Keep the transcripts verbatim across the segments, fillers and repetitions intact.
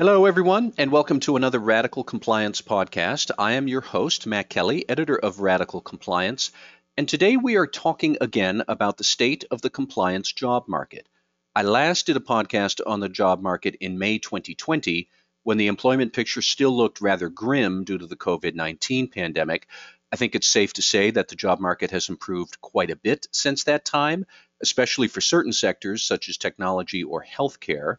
Hello, everyone, and welcome to another Radical Compliance podcast. I am your host, Matt Kelly, editor of Radical Compliance, and today we are talking again about the state of the compliance job market. I last did a podcast on the job market in May twenty twenty, when the employment picture still looked rather grim due to the COVID nineteen pandemic. I think it's safe to say that the job market has improved quite a bit since that time, especially for certain sectors such as technology or healthcare.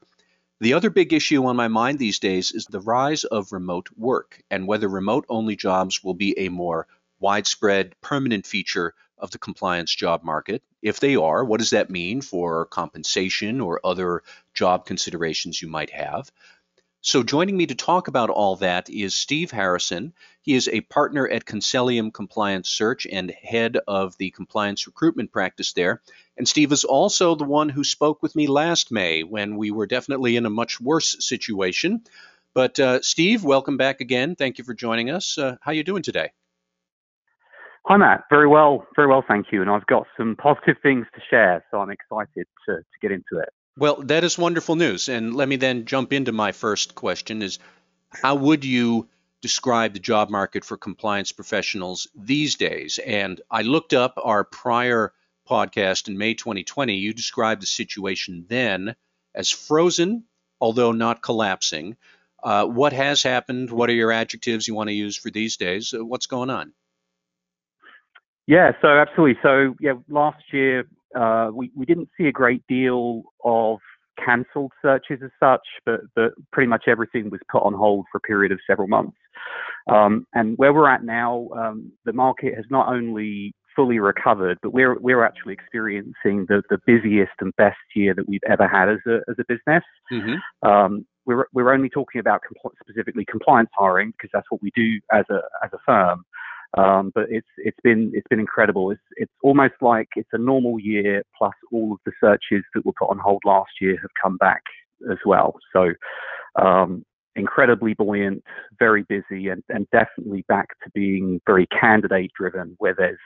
The other big issue on my mind these days is the rise of remote work and whether remote-only jobs will be a more widespread, permanent feature of the compliance job market. If they are, what does that mean for compensation or other job considerations you might have? So joining me to talk about all that is Steve Harrison. He is a partner at Conselium Compliance Search and head of the compliance recruitment practice there. And Steve is also the one who spoke with me last May when we were definitely in a much worse situation. But uh, Steve, welcome back again. Thank you for joining us. Uh, how are you doing today? Hi, Matt. Very well. Very well, thank you. And I've got some positive things to share, so I'm excited to, to get into it. Well, that is wonderful news. And let me then jump into my first question is, how would you describe the job market for compliance professionals these days? And I looked up our prior podcast in May twenty twenty. You described the situation then as frozen, although not collapsing. Uh, what has happened? What are your adjectives you want to use for these days? Uh, what's going on? Yeah, so absolutely. So yeah, last year, Uh, we, we didn't see a great deal of cancelled searches as such, but, but pretty much everything was put on hold for a period of several months. Um, and where we're at now, um, the market has not only fully recovered, but we're we're actually experiencing the, the busiest and best year that we've ever had as a as a business. Mm-hmm. Um, we're we're only talking about compl- specifically compliance hiring because that's what we do as a as a firm. Um, but it's it's been it's been incredible. It's it's almost like it's a normal year plus all of the searches that were put on hold last year have come back as well. So um, incredibly buoyant, very busy, and, and definitely back to being very candidate driven, where there's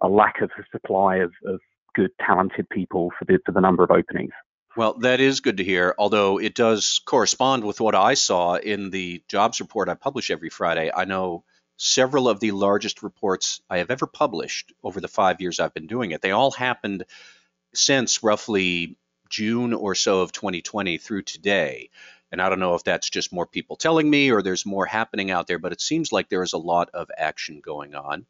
a lack of a supply of, of good, talented people for the for the number of openings. Well, that is good to hear, although it does correspond with what I saw in the jobs report I publish every Friday. I know several of the largest reports I have ever published over the five years I've been doing it. They all happened since roughly June or so of twenty twenty through today. And I don't know if that's just more people telling me or there's more happening out there, but it seems like there is a lot of action going on.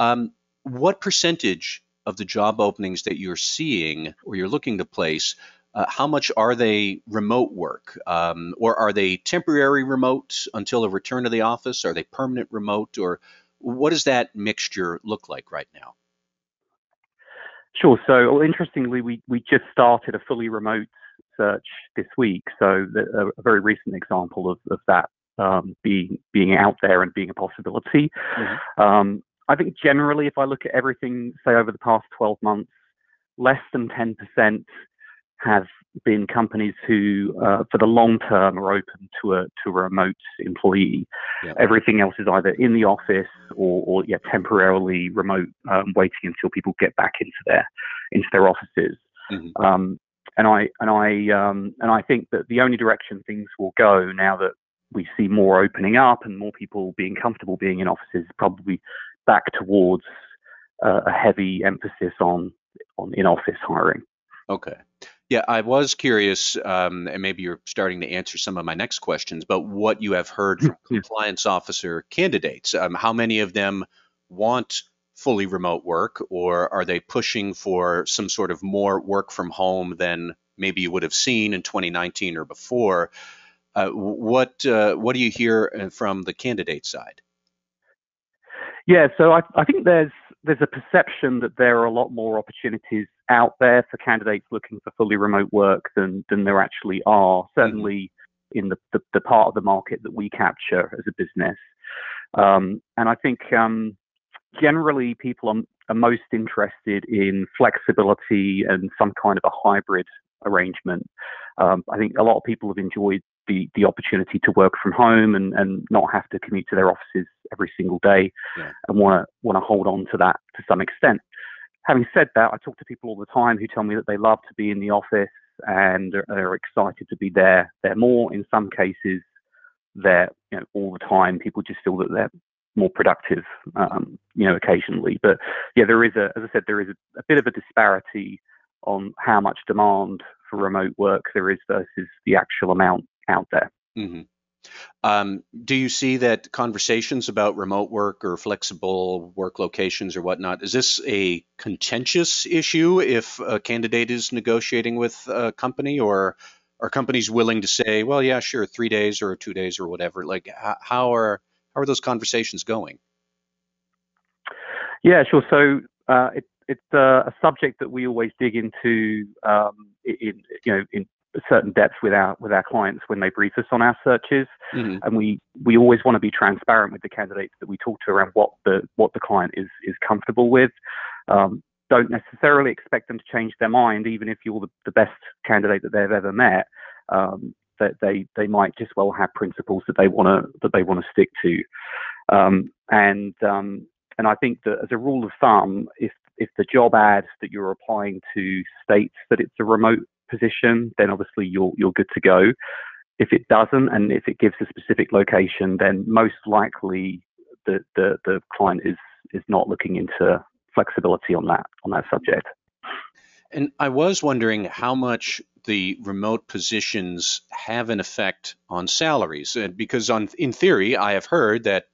Um, what percentage of the job openings that you're seeing or you're looking to place, Uh, how much are they remote work, um, or are they temporary remote until a return to the office? Are they permanent remote, or what does that mixture look like right now? Sure. So, well, interestingly, we, we just started a fully remote search this week. So the, a very recent example of, of that um, being being out there and being a possibility. Mm-hmm. Um, I think generally, if I look at everything, say over the past twelve months, less than ten percent. Have been companies who, uh, for the long term, are open to a to a remote employee. Yep. Everything else is either in the office or, or yeah, temporarily remote, um, waiting until people get back into their into their offices. Mm-hmm. Um, and I and I um, and I think that the only direction things will go now that we see more opening up and more people being comfortable being in offices, probably back towards uh, a heavy emphasis on on in office hiring. Okay. Yeah, I was curious, um, and maybe you're starting to answer some of my next questions, but what you have heard from compliance officer candidates, um, how many of them want fully remote work, or are they pushing for some sort of more work from home than maybe you would have seen in twenty nineteen or before? Uh, what uh, what do you hear from the candidate side? Yeah, so I, I think there's there's a perception that there are a lot more opportunities out there for candidates looking for fully remote work than than there actually are, certainly in the, the, the part of the market that we capture as a business. Um, and I think um, generally people are, are most interested in flexibility and some kind of a hybrid arrangement. Um, I think a lot of people have enjoyed the, the opportunity to work from home and, and not have to commute to their offices every single day. Yeah. And want to want to hold on to that to some extent. Having said that, I talk to people all the time who tell me that they love to be in the office and are, are excited to be there. They're more, in some cases, they're, you know, all the time. People just feel that they're more productive, um, you know, occasionally. But yeah, there is a, as I said, there is a, a bit of a disparity on how much demand for remote work there is versus the actual amount out there. Mm-hmm. Um, do you see that conversations about remote work or flexible work locations or whatnot, is this a contentious issue if a candidate is negotiating with a company, or are companies willing to say, well, yeah, sure, three days or two days or whatever? Like, how are how are those conversations going? Yeah, sure. So uh, it, it's uh, a subject that we always dig into um, in you know in. certain depth with our with our clients when they brief us on our searches, mm-hmm. and we we always want to be transparent with the candidates that we talk to around what the what the client is is comfortable with. Um, don't necessarily expect them to change their mind, even if you're the, the best candidate that they've ever met. Um, that they they might just well have principles that they want to that they want to stick to, um, and um, and I think that as a rule of thumb, if if the job ad that you're applying to states that it's a remote position, then obviously you're you're good to go. If it doesn't, and if it gives a specific location, then most likely the the, the client is is not looking into flexibility on that on that subject. And I was wondering how much the remote positions have an effect on salaries, because on in theory, I have heard that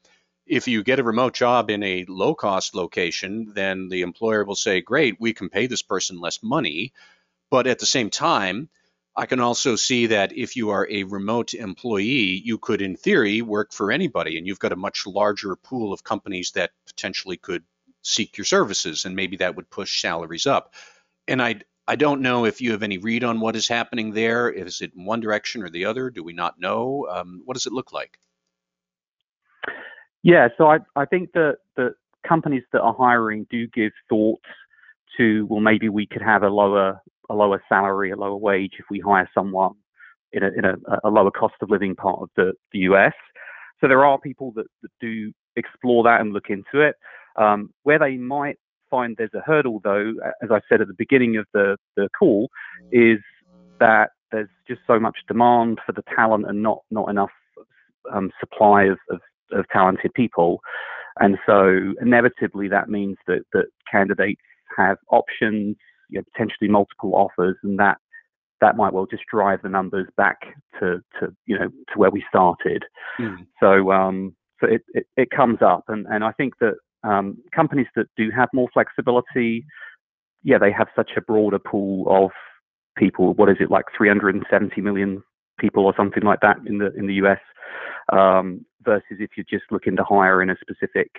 if you get a remote job in a low cost location, then the employer will say, "Great, we can pay this person less money." But at the same time, I can also see that if you are a remote employee, you could, in theory, work for anybody, and you've got a much larger pool of companies that potentially could seek your services, and maybe that would push salaries up. And I, I don't know if you have any read on what is happening there. Is it in one direction or the other? Do we not know? Um, what does it look like? Yeah, so I, I think that the companies that are hiring do give thought to, well, maybe we could have a lower a lower salary, a lower wage if we hire someone in a in a, a lower cost of living part of the, the U S. So there are people that, that do explore that and look into it. Um, where they might find there's a hurdle, though, as I said at the beginning of the, the call, is that there's just so much demand for the talent and not, not enough um, supply of, of, of talented people. And so inevitably that means that, that candidates have options, you know, potentially multiple offers, and that that might well just drive the numbers back to, to you know to where we started. Mm. So um, so it, it, it comes up, and, and I think that um, companies that do have more flexibility, yeah, they have such a broader pool of people. What is it, like three hundred seventy million people or something like that in the in the U S um, versus if you're just looking to hire in a specific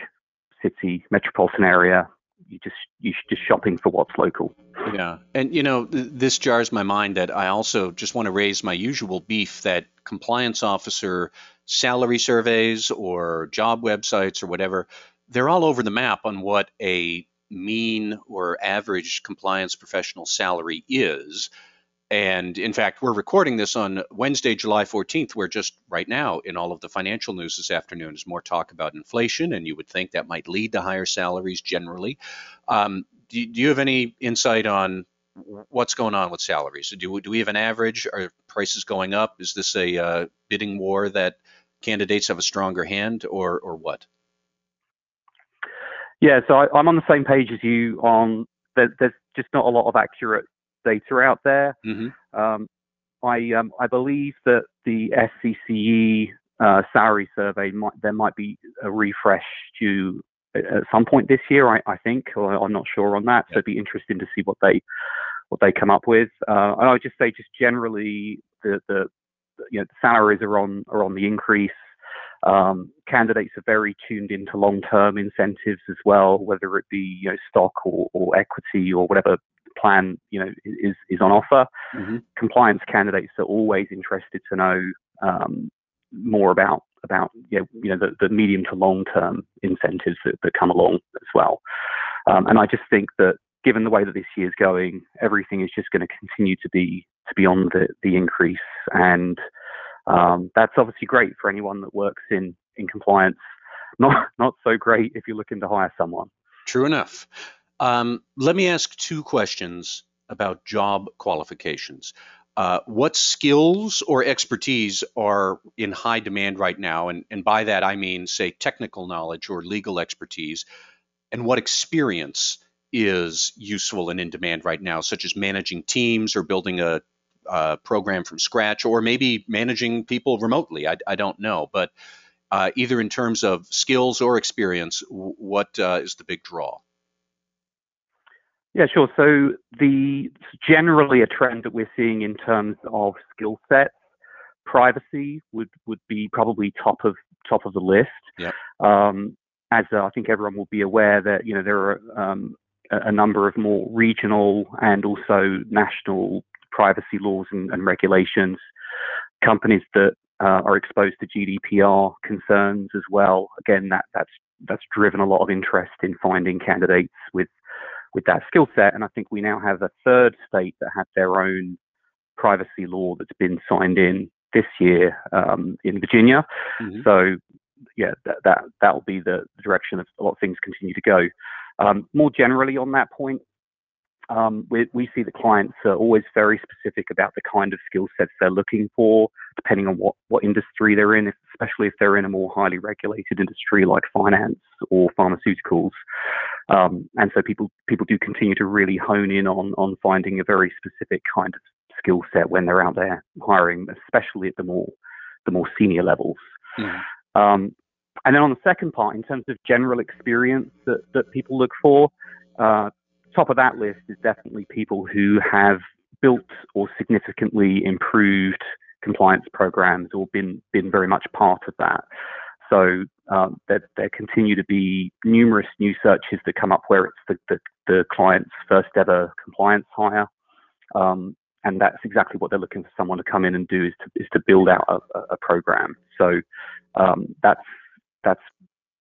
city, metropolitan area. You just you just shopping for what's local. Yeah, and you know th this jars my mind that I also just want to raise my usual beef that compliance officer salary surveys or job websites or whatever, they're all over the map on what a mean or average compliance professional salary is. And in fact, we're recording this on Wednesday, July fourteenth, where just right now in all of the financial news this afternoon is more talk about inflation, and you would think that might lead to higher salaries generally. Um, do, do you have any insight on what's going on with salaries? Do, do we have an average? Are prices going up? Is this a uh, bidding war that candidates have a stronger hand, or, or what? Yeah, so I, I'm on the same page as you on there, there's just not a lot of accurate data out there. Mm-hmm. um, I um, I believe that the S C C E uh, salary survey might there might be a refresh due at some point this year. I, I think, or I'm not sure on that. Yeah. So it'd be interesting to see what they what they come up with. Uh, and I would just say, just generally, the the you know the salaries are on are on the increase. Um, candidates are very tuned into long-term incentives as well, whether it be you know stock or, or equity or whatever plan you know is is on offer. Mm-hmm. Compliance candidates are always interested to know um, more about about you know, you know the, the medium to long term incentives that, that come along as well. Um, and I just think that given the way that this year is going, everything is just going to continue to be to be on the the increase, and um, that's obviously great for anyone that works in in compliance. Not not so great if you're looking to hire someone. True enough. Um, let me ask two questions about job qualifications. Uh, what skills or expertise are in high demand right now? And, and by that, I mean, say, technical knowledge or legal expertise. And what experience is useful and in demand right now, such as managing teams or building a, a program from scratch, or maybe managing people remotely? I, I don't know. But uh, either in terms of skills or experience, what uh, is the big draw? Yeah, sure. So the generally a trend that we're seeing in terms of skill sets, privacy would, would be probably top of top of the list. Yep. Um, as uh, I think everyone will be aware that, you know, there are um, a, a number of more regional and also national privacy laws and, and regulations. Companies that uh, are exposed to G D P R concerns as well. Again, that that's that's driven a lot of interest in finding candidates with. with that skill set. And I think we now have a third state that had their own privacy law that's been signed in this year um, in Virginia. Mm-hmm. So yeah, that, that, that'll be the direction of a lot of things continue to go. Um, more generally on that point, um, we, we see that clients are always very specific about the kind of skill sets they're looking for, depending on what, what industry they're in, especially if they're in a more highly regulated industry like finance or pharmaceuticals. Um, and so people people do continue to really hone in on on finding a very specific kind of skill set when they're out there hiring, especially at the more the more senior levels. Mm. Um, and then on the second part, in terms of general experience that, that people look for, uh, top of that list is definitely people who have built or significantly improved compliance programs or been been very much part of that. So um, that there, there continue to be numerous new searches that come up where it's the, the, the client's first ever compliance hire, um, and that's exactly what they're looking for someone to come in and do is to is to build out a, a program. So um, that's that's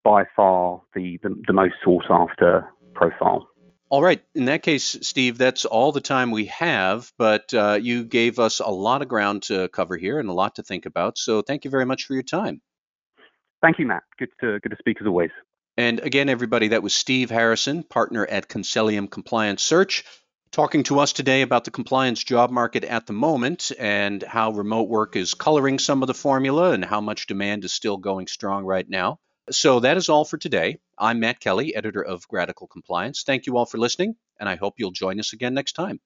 by far the, the the most sought after profile. All right. In that case, Steve, that's all the time we have, but uh, you gave us a lot of ground to cover here and a lot to think about. So thank you very much for your time. Thank you, Matt. Good to, good to speak as always. And again, everybody, that was Steve Harrison, partner at Conselium Compliance Search, talking to us today about the compliance job market at the moment and how remote work is coloring some of the formula and how much demand is still going strong right now. So that is all for today. I'm Matt Kelly, editor of Radical Compliance. Thank you all for listening, and I hope you'll join us again next time.